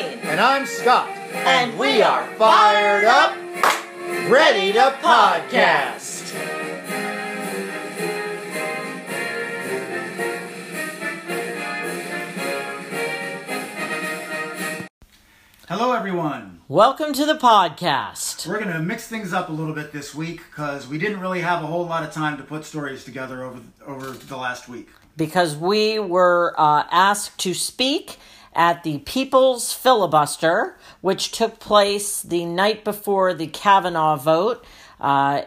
Christine. And I'm Scott. And we are Fired Up, Ready to Podcast. Hello, everyone. Welcome to the podcast. We're going to mix things up a little bit this week because we didn't really have a whole lot of time to put stories together over the last week. Because we were asked to speak at the People's Filibuster, which took place the night before the Kavanaugh vote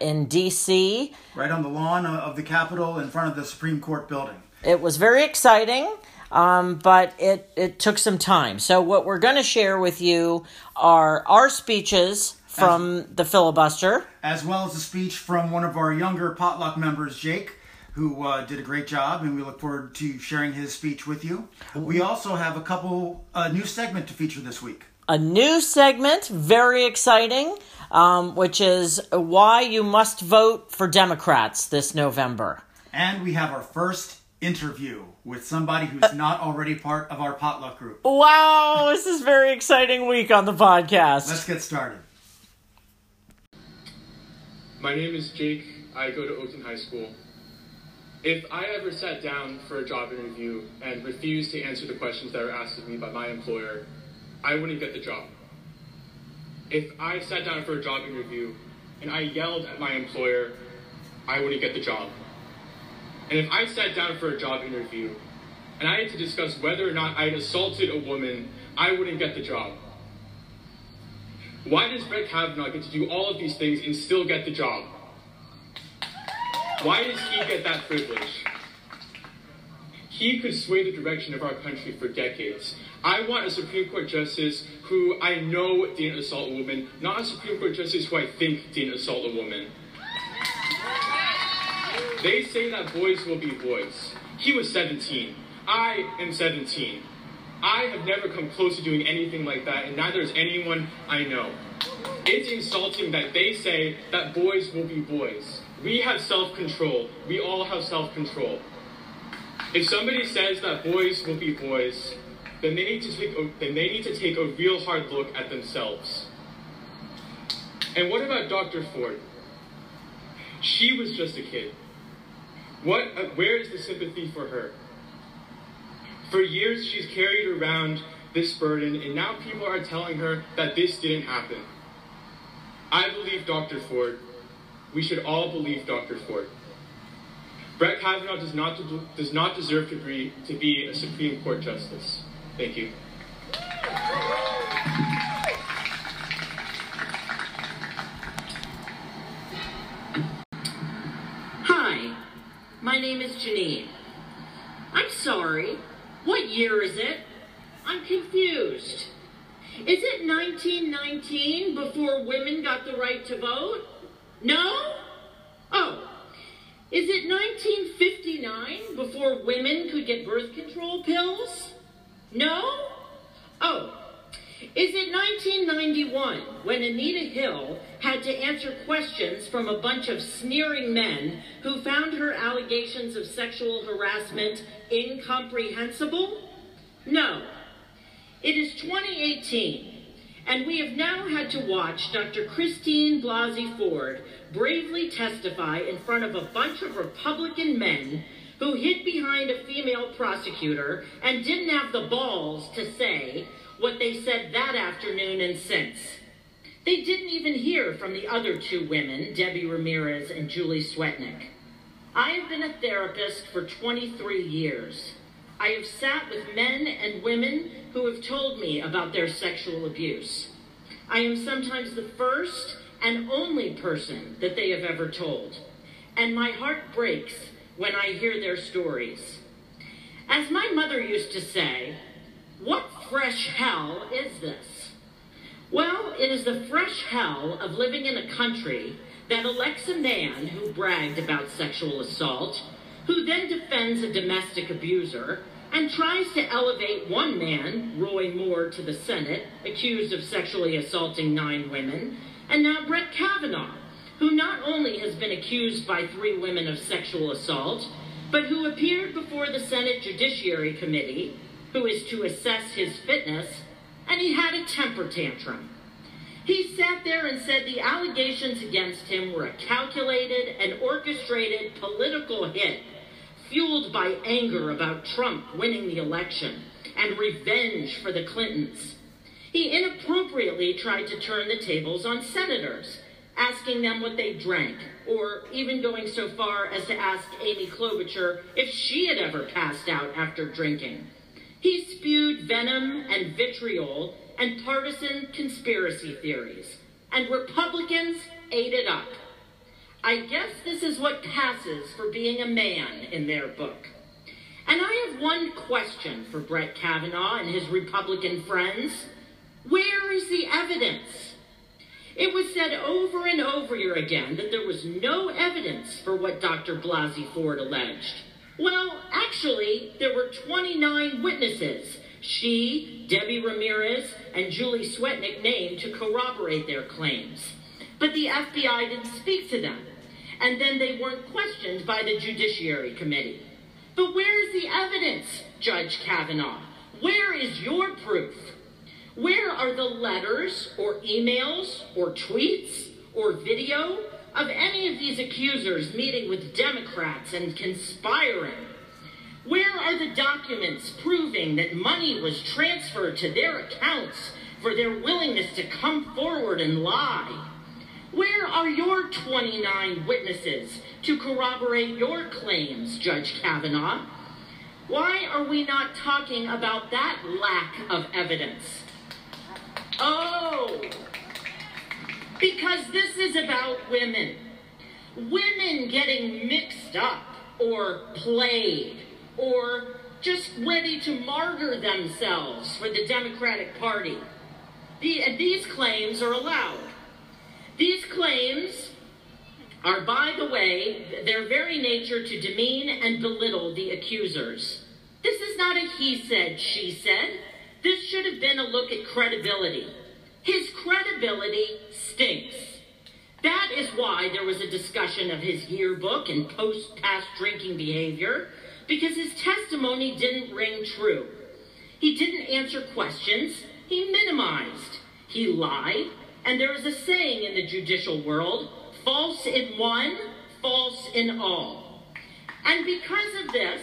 in D.C. Right on the lawn of the Capitol in front of the Supreme Court building. It was very exciting, but it took some time. So what we're going to share with you are our speeches from the filibuster. As well as a speech from one of our younger potluck members, Jake, who did a great job, and we look forward to sharing his speech with you. We also have a new segment to feature this week. A new segment, very exciting, which is why you must vote for Democrats this November. And we have our first interview with somebody who's not already part of our potluck group. Wow, this is a very exciting week on the podcast. Let's get started. My name is Jake. I go to Oakland High School. If I ever sat down for a job interview and refused to answer the questions that were asked of me by my employer, I wouldn't get the job. If I sat down for a job interview and I yelled at my employer, I wouldn't get the job. And if I sat down for a job interview and I had to discuss whether or not I had assaulted a woman, I wouldn't get the job. Why does Brett Kavanaugh get to do all of these things and still get the job? Why does he get that privilege? He could sway the direction of our country for decades. I want a Supreme Court justice who I know didn't assault a woman, not a Supreme Court justice who I think didn't assault a woman. They say that boys will be boys. He was 17. I am 17. I have never come close to doing anything like that, and neither is anyone I know. It's insulting that they say that boys will be boys. We have self-control. We all have self-control. If somebody says that boys will be boys, then they need to take a real hard look at themselves. And what about Dr. Ford? She was just a kid. Where is the sympathy for her? For years, she's carried around this burden, and now people are telling her that this didn't happen. I believe Dr. Ford. We should all believe Dr. Ford. Brett Kavanaugh does not deserve to be a Supreme Court justice. Thank you. Hi, my name is Janine. I'm sorry. What year is it? I'm confused. Is it 1919 before women got the right to vote? No? Oh. Is it 1959 before women could get birth control pills? No? Oh. Is it 1991 when Anita Hill had to answer questions from a bunch of sneering men who found her allegations of sexual harassment incomprehensible? No. It is 2018. And we have now had to watch Dr. Christine Blasey Ford bravely testify in front of a bunch of Republican men who hid behind a female prosecutor and didn't have the balls to say what they said that afternoon and since. They didn't even hear from the other two women, Debbie Ramirez and Julie Swetnick. I have been a therapist for 23 years. I have sat with men and women who have told me about their sexual abuse. I am sometimes the first and only person that they have ever told, and my heart breaks when I hear their stories. As my mother used to say, what fresh hell is this? Well, it is the fresh hell of living in a country that elects a man who bragged about sexual assault, who then defends a domestic abuser, and tries to elevate one man, Roy Moore, to the Senate, accused of sexually assaulting 9 women, and now Brett Kavanaugh, who not only has been accused by 3 women of sexual assault, but who appeared before the Senate Judiciary Committee, who is to assess his fitness, and he had a temper tantrum. He sat there and said the allegations against him were a calculated and orchestrated political hit, fueled by anger about Trump winning the election and revenge for the Clintons. He inappropriately tried to turn the tables on senators, asking them what they drank, or even going so far as to ask Amy Klobuchar if she had ever passed out after drinking. He spewed venom and vitriol and partisan conspiracy theories, and Republicans ate it up. I guess this is what passes for being a man in their book. And I have one question for Brett Kavanaugh and his Republican friends. Where is the evidence? It was said over and over again that there was no evidence for what Dr. Blasey Ford alleged. Well, actually, there were 29 witnesses, she, Debbie Ramirez, and Julie Swetnick named to corroborate their claims. But the FBI didn't speak to them, and then they weren't questioned by the Judiciary Committee. But where is the evidence, Judge Kavanaugh? Where is your proof? Where are the letters or emails or tweets or video of any of these accusers meeting with Democrats and conspiring? Where are the documents proving that money was transferred to their accounts for their willingness to come forward and lie? Where are your 29 witnesses to corroborate your claims, Judge Kavanaugh? Why are we not talking about that lack of evidence? Oh, because this is about women. Women getting mixed up or played or just ready to martyr themselves for the Democratic Party. These claims are allowed. These claims are, by the way, their very nature to demean and belittle the accusers. This is not a he said, she said. This should have been a look at credibility. His credibility stinks. That is why there was a discussion of his yearbook and past drinking behavior, because his testimony didn't ring true. He didn't answer questions, he minimized, he lied, and there is a saying in the judicial world, false in one, false in all. And because of this,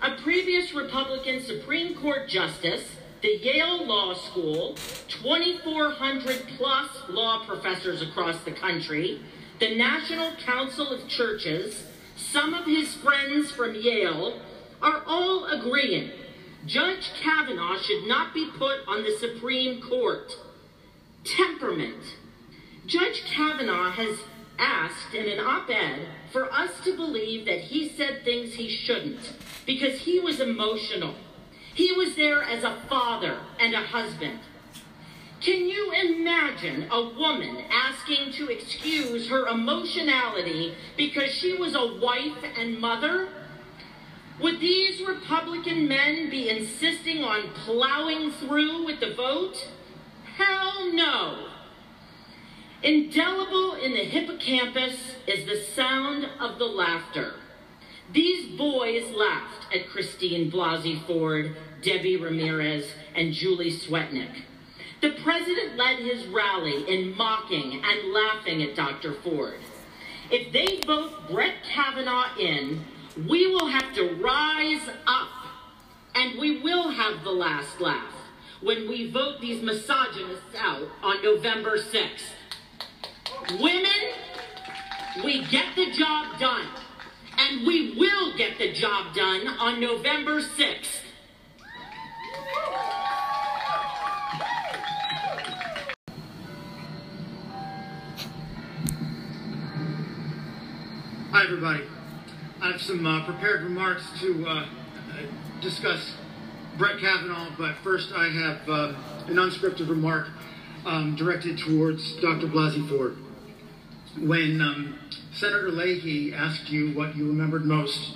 a previous Republican Supreme Court justice, the Yale Law School, 2,400 plus law professors across the country, the National Council of Churches, some of his friends from Yale, are all agreeing. Judge Kavanaugh should not be put on the Supreme Court. Temperament. Judge Kavanaugh has asked in an op-ed for us to believe that he said things he shouldn't because he was emotional. He was there as a father and a husband. Can you imagine a woman asking to excuse her emotionality because she was a wife and mother? Would these Republican men be insisting on plowing through with the vote? Hell no. Indelible in the hippocampus is the sound of the laughter. These boys laughed at Christine Blasey Ford, Debbie Ramirez, and Julie Swetnick. The president led his rally in mocking and laughing at Dr. Ford. If they vote Brett Kavanaugh in, we will have to rise up, and we will have the last laugh when we vote these misogynists out on November 6th. Women, we get the job done. And we will get the job done on November 6th. Hi, everybody. I have some prepared remarks to discuss Brett Kavanaugh, but first I have an unscripted remark directed towards Dr. Blasey Ford. When Senator Leahy asked you what you remembered most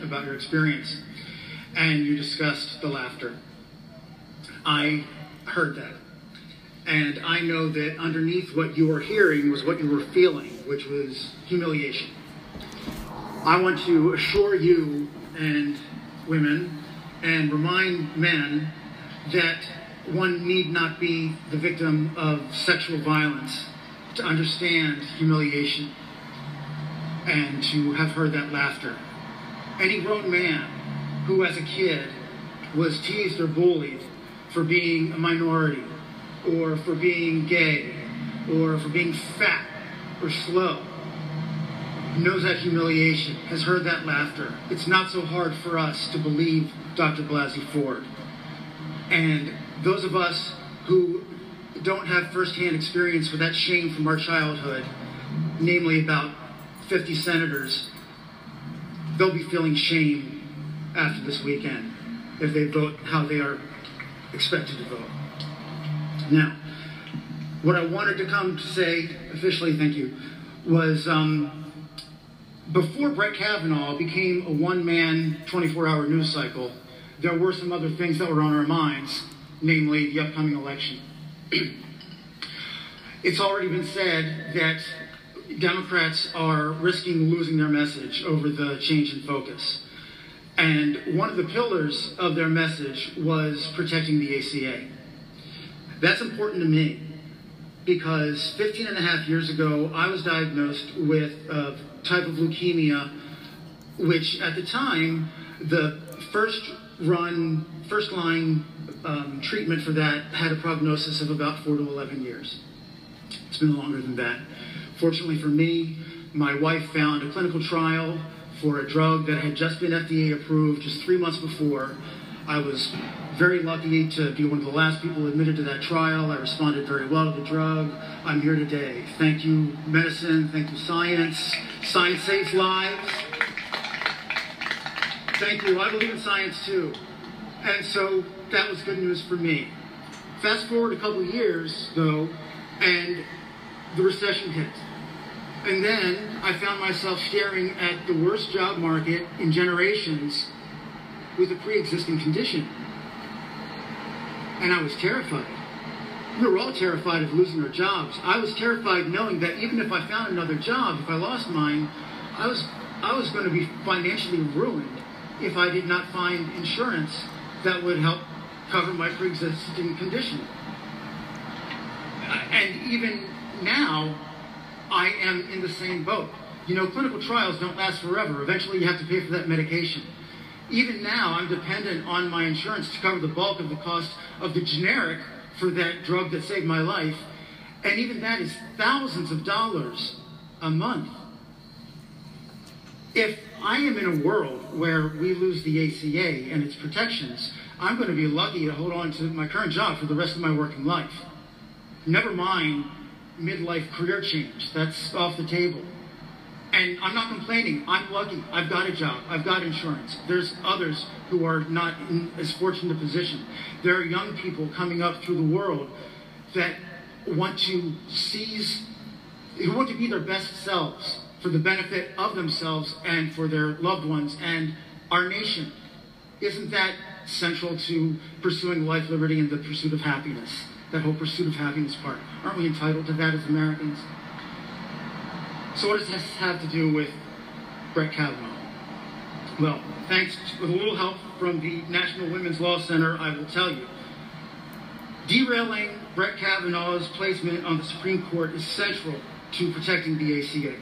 about your experience, and you discussed the laughter, I heard that. And I know that underneath what you were hearing was what you were feeling, which was humiliation. I want to assure you and women, and remind men, that one need not be the victim of sexual violence to understand humiliation and to have heard that laughter. Any grown man who as a kid was teased or bullied for being a minority or for being gay or for being fat or slow knows that humiliation, has heard that laughter. It's not so hard for us to believe Dr. Blasey Ford. And those of us who don't have firsthand experience with that shame from our childhood, namely about 50 senators, they'll be feeling shame after this weekend if they vote how they are expected to vote. Now, what I wanted to come to say officially, thank you, was before Brett Kavanaugh became a one-man 24-hour news cycle, there were some other things that were on our minds, namely the upcoming election. It's already been said that Democrats are risking losing their message over the change in focus. And one of the pillars of their message was protecting the ACA. That's important to me because 15 and a half years ago, I was diagnosed with a type of leukemia, which at the time, the first line treatment for that had a prognosis of about 4 to 11 years. It's been longer than that. Fortunately for me, my wife found a clinical trial for a drug that had just been FDA approved just 3 months before. I was very lucky to be one of the last people admitted to that trial. I responded very well to the drug. I'm here today. Thank you, medicine. Thank you, science. Science saves lives. Thank you. I believe in science, too. And so that was good news for me. Fast forward a couple of years, though, and the recession hit. And then I found myself staring at the worst job market in generations with a pre-existing condition. And I was terrified. We were all terrified of losing our jobs. I was terrified knowing that even if I found another job, if I lost mine, I was going to be financially ruined if I did not find insurance that would help cover my pre-existing condition. And even now, I am in the same boat. You know, clinical trials don't last forever. Eventually, you have to pay for that medication. Even now, I'm dependent on my insurance to cover the bulk of the cost of the generic for that drug that saved my life. And even that is thousands of dollars a month. If I am in a world where we lose the ACA and its protections, I'm going to be lucky to hold on to my current job for the rest of my working life. Never mind midlife career change. That's off the table. And I'm not complaining. I'm lucky. I've got a job. I've got insurance. There's others who are not in as fortunate a position. There are young people coming up through the world that want to seize, who want to be their best selves for the benefit of themselves and for their loved ones and our nation. Isn't that central to pursuing life, liberty, and the pursuit of happiness? That whole pursuit of happiness part. Aren't we entitled to that as Americans? So what does this have to do with Brett Kavanaugh? Well, thanks to, with a little help from the National Women's Law Center, I will tell you. Derailing Brett Kavanaugh's placement on the Supreme Court is central to protecting the ACA.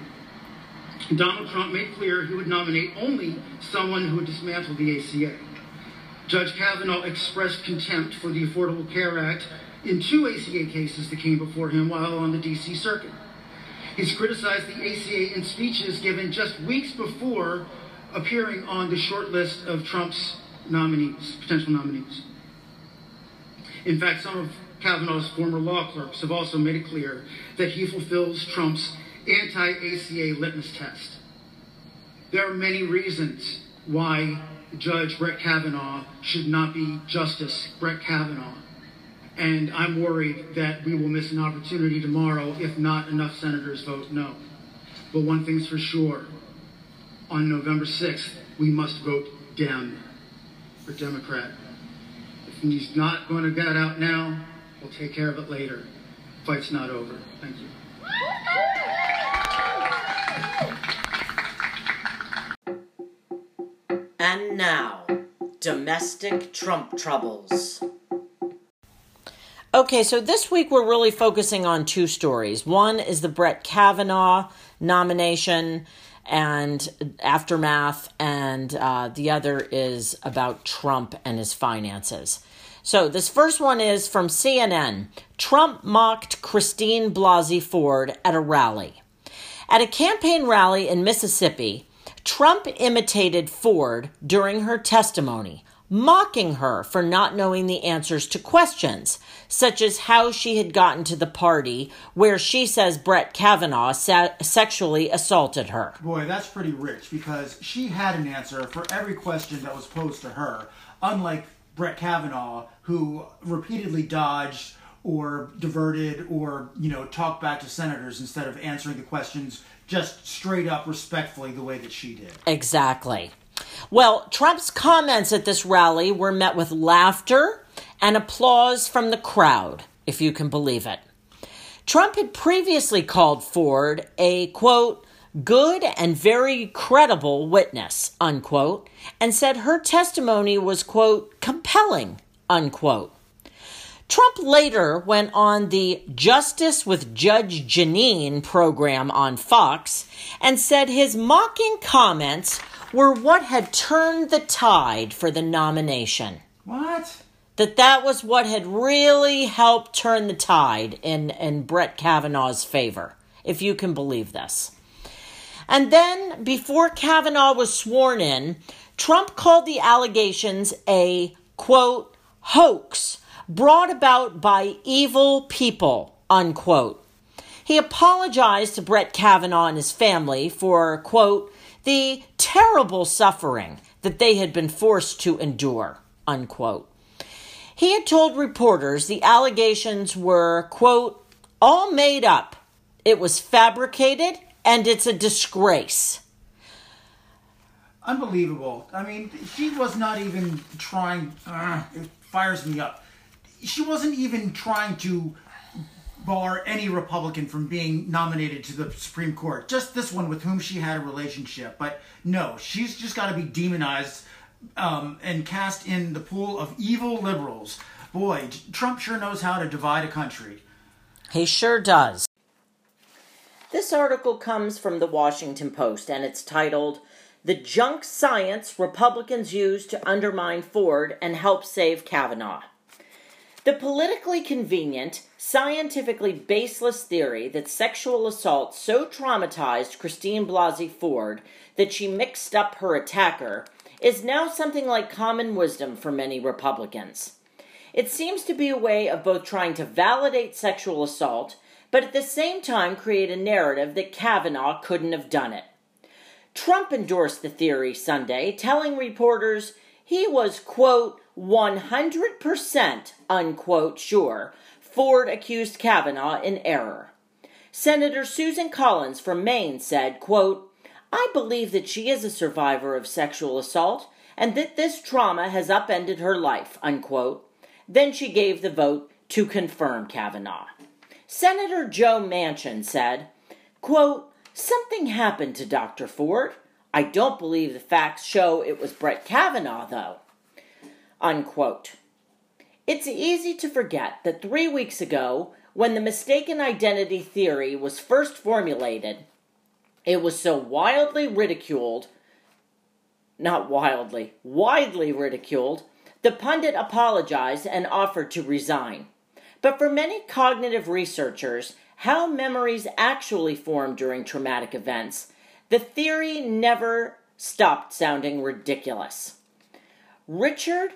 Donald Trump made clear he would nominate only someone who would dismantle the ACA. Judge Kavanaugh expressed contempt for the Affordable Care Act in 2 ACA cases that came before him while on the D.C. Circuit. He's criticized the ACA in speeches given just weeks before appearing on the short list of Trump's nominees, potential nominees. In fact, some of Kavanaugh's former law clerks have also made it clear that he fulfills Trump's anti-ACA litmus test. There are many reasons why Judge Brett Kavanaugh should not be Justice Brett Kavanaugh. And I'm worried that we will miss an opportunity tomorrow if not enough senators vote no. But one thing's for sure. On November 6th, we must vote Dem or Democrat. If he's not going to get out now, we'll take care of it later. Fight's not over. Thank you. And now, domestic Trump troubles. Okay, so this week we're really focusing on two stories. One is the Brett Kavanaugh nomination and aftermath, and the other is about Trump and his finances. So this first one is from CNN. Trump mocked Christine Blasey Ford at a rally. At a campaign rally in Mississippi, Trump imitated Ford during her testimony, mocking her for not knowing the answers to questions, such as how she had gotten to the party where she says Brett Kavanaugh sexually assaulted her. Boy, that's pretty rich, because she had an answer for every question that was posed to her, unlike Brett Kavanaugh, who repeatedly dodged or diverted or, talked back to senators instead of answering the questions just straight up respectfully the way that she did. Exactly. Well, Trump's comments at this rally were met with laughter and applause from the crowd, if you can believe it. Trump had previously called Ford a, quote, good and very credible witness, unquote, and said her testimony was, quote, compelling, unquote. Trump later went on the Justice with Judge Janine program on Fox and said his mocking comments were what had turned the tide for the nomination. What? That was what had really helped turn the tide in Brett Kavanaugh's favor, if you can believe this. And then, before Kavanaugh was sworn in, Trump called the allegations a, quote, hoax brought about by evil people, unquote. He apologized to Brett Kavanaugh and his family for, quote, the terrible suffering that they had been forced to endure, unquote. He had told reporters the allegations were, quote, all made up. It was fabricated, and it's a disgrace. Unbelievable. I mean, she was not even trying. It fires me up. She wasn't even trying to bar any Republican from being nominated to the Supreme Court. Just this one with whom she had a relationship. But no, she's just got to be demonized and cast in the pool of evil liberals. Boy, Trump sure knows how to divide a country. He sure does. This article comes from the Washington Post, and it's titled, The Junk Science Republicans Use to Undermine Ford and Help Save Kavanaugh. The politically convenient, scientifically baseless theory that sexual assault so traumatized Christine Blasey Ford that she mixed up her attacker is now something like common wisdom for many Republicans. It seems to be a way of both trying to validate sexual assault, but at the same time create a narrative that Kavanaugh couldn't have done it. Trump endorsed the theory Sunday, telling reporters he was, quote, 100%, unquote, sure Ford accused Kavanaugh in error. Senator Susan Collins from Maine said, quote, I believe that she is a survivor of sexual assault and that this trauma has upended her life, unquote. Then she gave the vote to confirm Kavanaugh. Senator Joe Manchin said, quote, something happened to Dr. Ford. I don't believe the facts show it was Brett Kavanaugh, though, unquote. It's easy to forget that 3 weeks ago, when the mistaken identity theory was first formulated, it was so widely ridiculed, the pundit apologized and offered to resign. But for many cognitive researchers, how memories actually form during traumatic events, the theory never stopped sounding ridiculous. Richard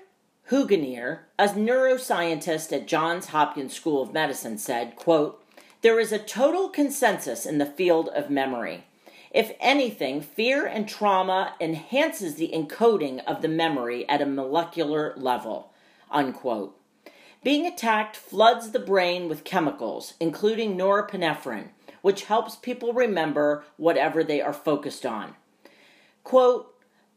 Huguenier, a neuroscientist at Johns Hopkins School of Medicine, said, quote, there is a total consensus in the field of memory. If anything, fear and trauma enhances the encoding of the memory at a molecular level, unquote. Being attacked floods the brain with chemicals, including norepinephrine, which helps people remember whatever they are focused on. Quote,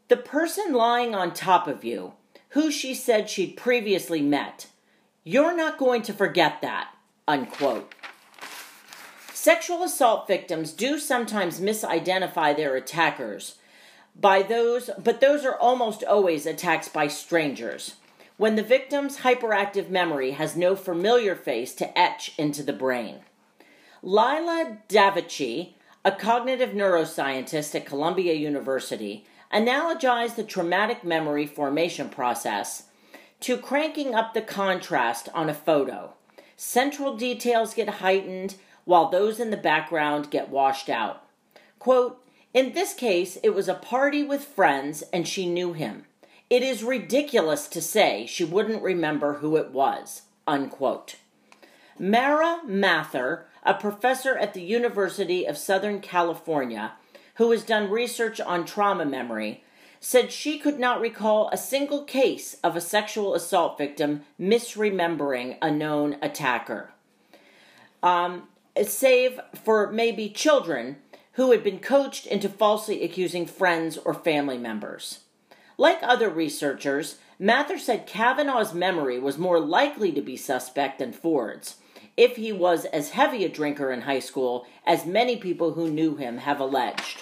the person lying on top of you, who she said she'd previously met, you're not going to forget that, unquote. Sexual assault victims do sometimes misidentify their attackers, but those are almost always attacks by strangers. when the victim's hyperactive memory has no familiar face to etch into the brain. Lila Davachi, a cognitive neuroscientist at Columbia University, analogized the traumatic memory formation process to cranking up the contrast on a photo. Central details get heightened while those in the background get washed out. Quote, in this case, it was a party with friends and she knew him. It is ridiculous to say she wouldn't remember who it was, unquote. Mara Mather, a professor at the University of Southern California, who has done research on trauma memory, said she could not recall a single case of a sexual assault victim misremembering a known attacker, save for maybe children who had been coached into falsely accusing friends or family members. Like other researchers, Mather said Kavanaugh's memory was more likely to be suspect than Ford's, if he was as heavy a drinker in high school as many people who knew him have alleged.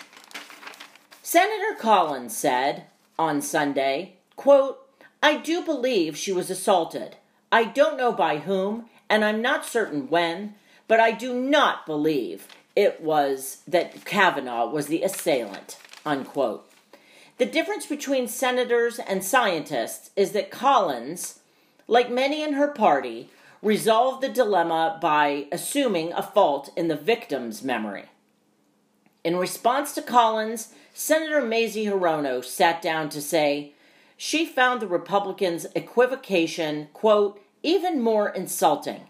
Senator Collins said on Sunday, quote, I do believe she was assaulted. I don't know by whom, and I'm not certain when, but I do not believe it was that Kavanaugh was the assailant, unquote. The difference between senators and scientists is that Collins, like many in her party, resolved the dilemma by assuming a fault in the victim's memory. In response to Collins, Senator Mazie Hirono sat down to say she found the Republicans' equivocation, quote, even more insulting.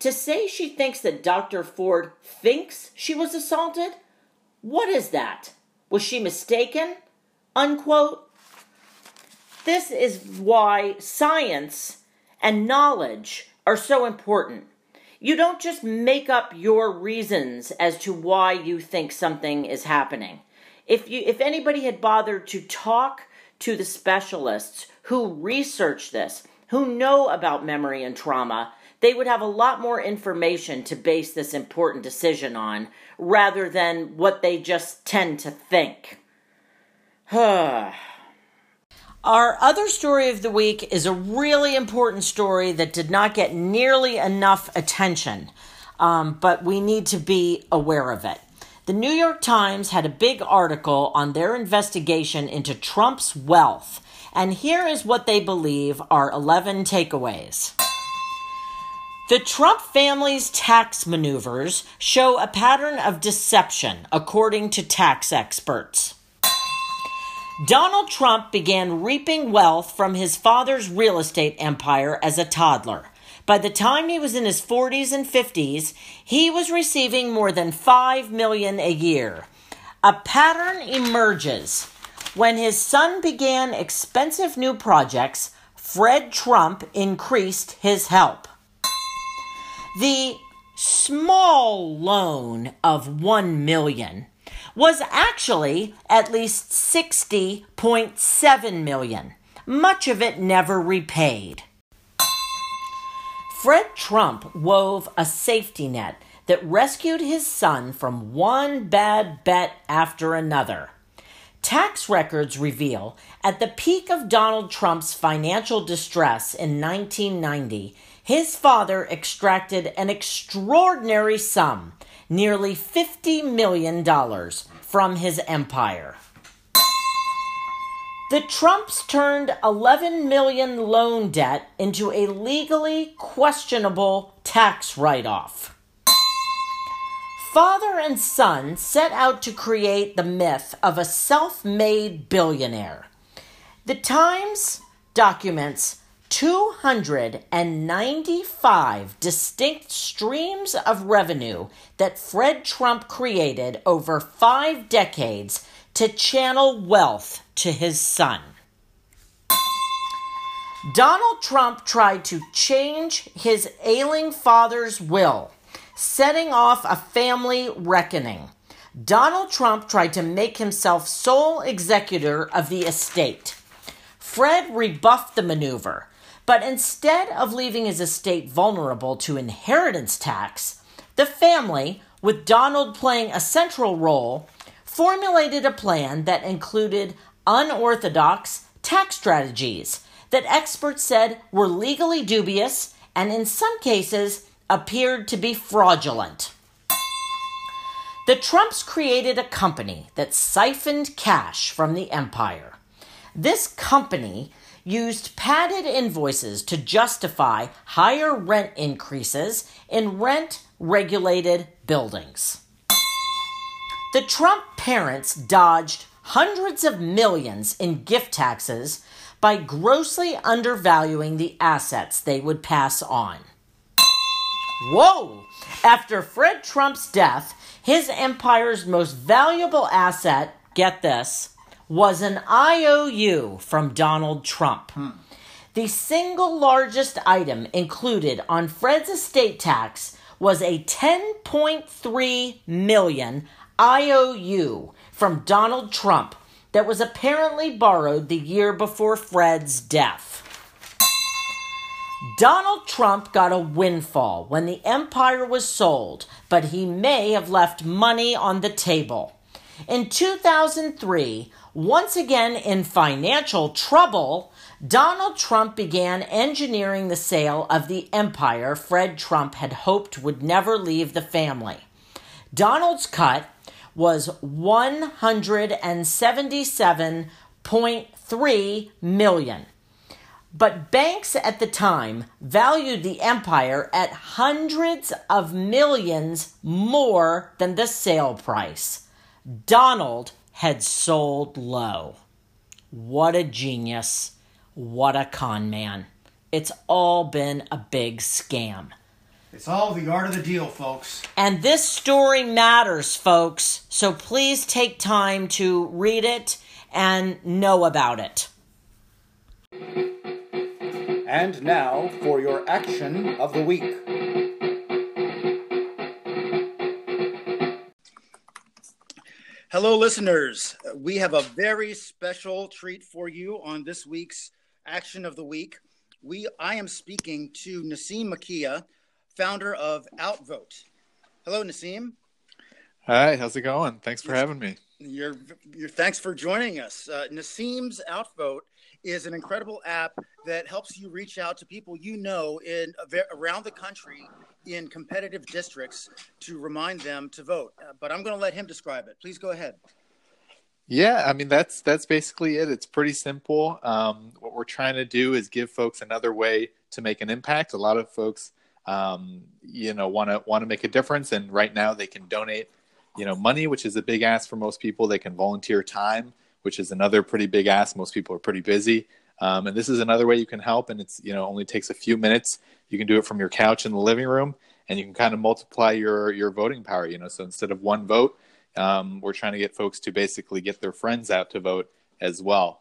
To say she thinks that Dr. Ford thinks she was assaulted? What is that? Was she mistaken? Unquote. This is why science and knowledge are so important. You don't just make up your reasons as to why you think something is happening. If anybody had bothered to talk to the specialists who research this, who know about memory and trauma, they would have a lot more information to base this important decision on rather than what they just tend to think. Our other story of the week is a really important story that did not get nearly enough attention, but we need to be aware of it. The New York Times had a big article on their investigation into Trump's wealth, and here is what they believe are 11 takeaways. The Trump family's tax maneuvers show a pattern of deception, according to tax experts. Donald Trump began reaping wealth from his father's real estate empire as a toddler. By the time he was in his 40s and 50s, he was receiving more than $5 million a year. A pattern emerges. When his son began expensive new projects, Fred Trump increased his help. The small loan of $1 million was actually at least $60.7 million, much of it never repaid. Fred Trump wove a safety net that rescued his son from one bad bet after another. Tax records reveal at the peak of Donald Trump's financial distress in 1990, his father extracted an extraordinary sum, nearly $50 million from his empire. The Trumps turned $11 million loan debt into a legally questionable tax write-off. Father and son set out to create the myth of a self-made billionaire. The Times documents 295 distinct streams of revenue that Fred Trump created over 5 decades to channel wealth to his son. Donald Trump tried to change his ailing father's will, setting off a family reckoning. Donald Trump tried to make himself sole executor of the estate. Fred rebuffed the maneuver. But instead of leaving his estate vulnerable to inheritance tax, the family, with Donald playing a central role, formulated a plan that included unorthodox tax strategies that experts said were legally dubious and in some cases appeared to be fraudulent. The Trumps created a company that siphoned cash from the empire. This company used padded invoices to justify higher rent increases in rent-regulated buildings. The Trump parents dodged hundreds of millions in gift taxes by grossly undervaluing the assets they would pass on. Whoa! After Fred Trump's death, his empire's most valuable asset, get this, was an IOU from Donald Trump. The single largest item included on Fred's estate tax was a $10.3 million IOU from Donald Trump that was apparently borrowed the year before Fred's death. Donald Trump got a windfall when the empire was sold, but he may have left money on the table. In 2003, once again in financial trouble, Donald Trump began engineering the sale of the empire Fred Trump had hoped would never leave the family. Donald's cut was $177.3 million. But banks at the time valued the empire at hundreds of millions more than the sale price. Donald had sold low. What a genius. What a con man. It's all been a big scam. It's all the art of the deal, folks. And this story matters, folks. So please take time to read it and know about it. And now for your action of the week. Hello, listeners. We have a very special treat for you on this week's Action of the Week. I am speaking to Nassim Makiya, founder of Outvote. Hello, Nassim. Hi, how's it going? Thanks for having me. Thanks for joining us. Nassim's Outvote is an incredible app that helps you reach out to people you know in around the country in competitive districts to remind them to vote. But I'm going to let him describe it. Please go ahead. Yeah, I mean, that's basically it. It's pretty simple. What we're trying to do is give folks another way to make an impact. A lot of folks, want to make a difference. And right now they can donate, money, which is a big ask for most people. They can volunteer time, which is another pretty big ask. Most people are pretty busy. And this is another way you can help. And it's, only takes a few minutes. You can do it from your couch in the living room, and you can kind of multiply your voting power, So instead of one vote, we're trying to get folks to basically get their friends out to vote as well.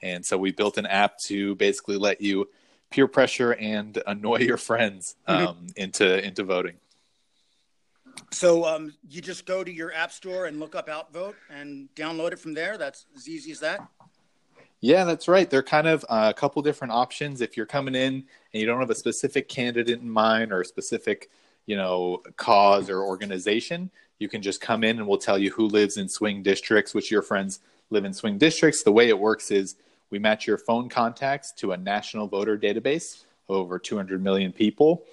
And so we built an app to basically let you peer pressure and annoy your friends into voting. So you just go to your app store and look up Outvote and download it from there? That's as easy as that? Yeah, that's right. There are kind of a couple different options. If you're coming in and you don't have a specific candidate in mind or a specific, cause or organization, you can just come in and we'll tell you who lives in swing districts, which your friends live in swing districts. The way it works is we match your phone contacts to a national voter database of over 200 million people.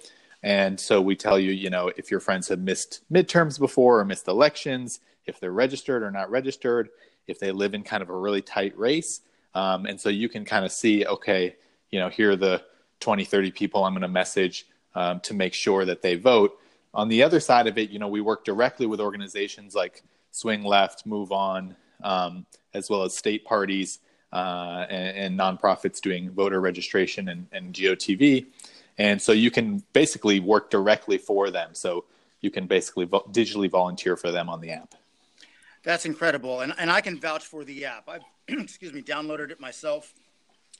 And so we tell you, if your friends have missed midterms before or missed elections, if they're registered or not registered, if they live in kind of a really tight race. And so you can kind of see, okay, here are the 20, 30 people I'm going to message to make sure that they vote. On the other side of it, we work directly with organizations like Swing Left, Move On, as well as state parties and nonprofits doing voter registration and GOTV. And so you can basically work directly for them. So you can basically digitally volunteer for them on the app. That's incredible. And I can vouch for the app. I've downloaded it myself.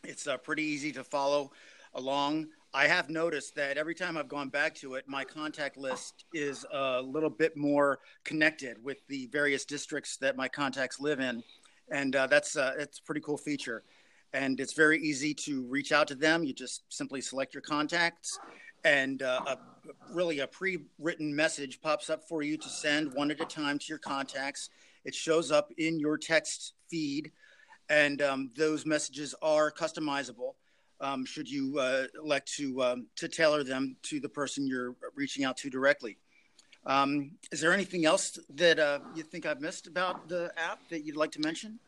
It's pretty easy to follow along. I have noticed that every time I've gone back to it, my contact list is a little bit more connected with the various districts that my contacts live in. And it's a pretty cool feature. And it's very easy to reach out to them. You just simply select your contacts, and a pre-written message pops up for you to send one at a time to your contacts. It shows up in your text feed, And those messages are customizable should you elect to tailor them to the person you're reaching out to directly. Is there anything else that you think I've missed about the app that you'd like to mention?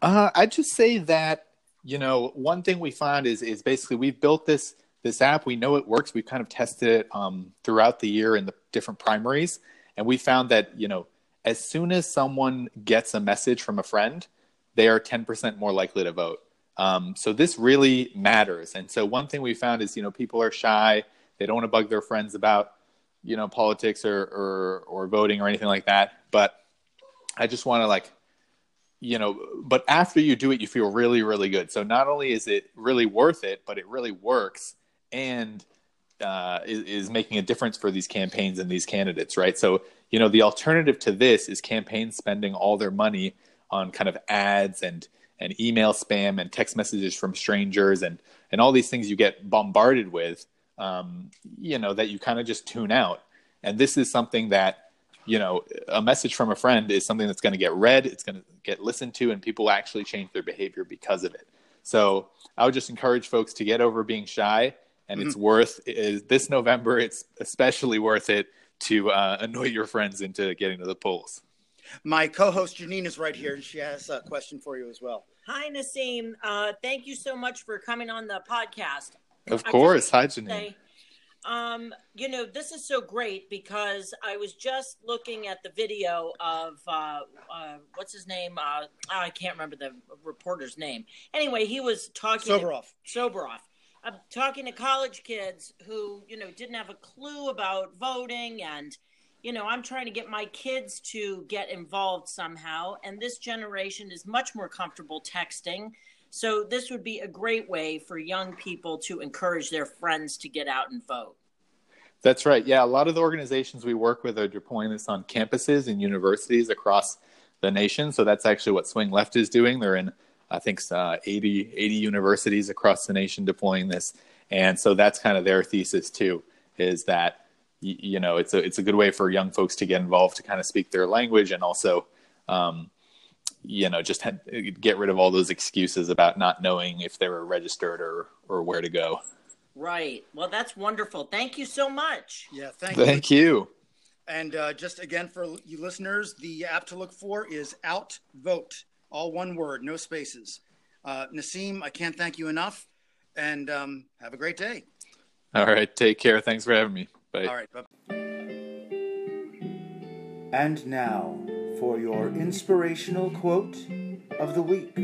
I'd just say that, you know, one thing we found is basically we've built this app. We know it works. We've kind of tested it throughout the year in the different primaries. And we found that, you know, as soon as someone gets a message from a friend, they are 10% more likely to vote. So this really matters. And so one thing we found is, you know, people are shy. They don't want to bug their friends about, you know, politics or voting or anything like that. But I just want to but after you do it, you feel really, really good. So not only is it really worth it, but it really works and is making a difference for these campaigns and these candidates, right? So, you know, the alternative to this is campaigns spending all their money on kind of ads and email spam and text messages from strangers and all these things you get bombarded with, you know, that you kind of just tune out. And this is something that, you know, a message from a friend is something that's going to get read, it's going to get listened to, and people actually change their behavior because of it. So I would just encourage folks to get over being shy, and it's worth it. This November, it's especially worth it to annoy your friends into getting to the polls. My co-host Janine is right here, and she has a question for you as well. Hi, Nassim. Thank you so much for coming on the podcast. Of course. Hi, Janine. You know, this is so great because I was just looking at the video of, what's his name? I can't remember the reporter's name. Anyway, he was talking. Soboroff. I'm talking to college kids who, you know, didn't have a clue about voting. And, you know, I'm trying to get my kids to get involved somehow. And this generation is much more comfortable texting. So this would be a great way for young people to encourage their friends to get out and vote. That's right. Yeah, a lot of the organizations we work with are deploying this on campuses and universities across the nation. So that's actually what Swing Left is doing. They're in, I think, 80 universities across the nation deploying this. And so that's kind of their thesis, too, is that, you know, it's a good way for young folks to get involved, to kind of speak their language and also you know, just get rid of all those excuses about not knowing if they were registered or where to go. Right. Well, that's wonderful. Thank you so much. Yeah, thank you. And just again, for you listeners, the app to look for is Outvote. All one word, no spaces. Nassim, I can't thank you enough. And have a great day. All right. Take care. Thanks for having me. Bye. All right. Bye-bye. And now, for your inspirational quote of the week.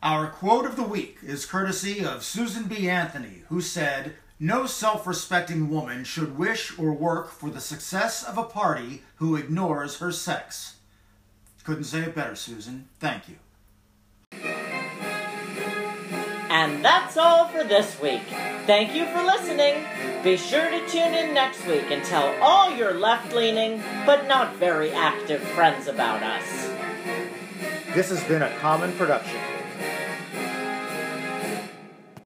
Our quote of the week is courtesy of Susan B. Anthony, who said, "No self-respecting woman should wish or work for the success of a party who ignores her sex." Couldn't say it better, Susan. Thank you. And that's all for this week. Thank you for listening. Be sure to tune in next week and tell all your left-leaning, but not very active friends about us. This has been a Common production.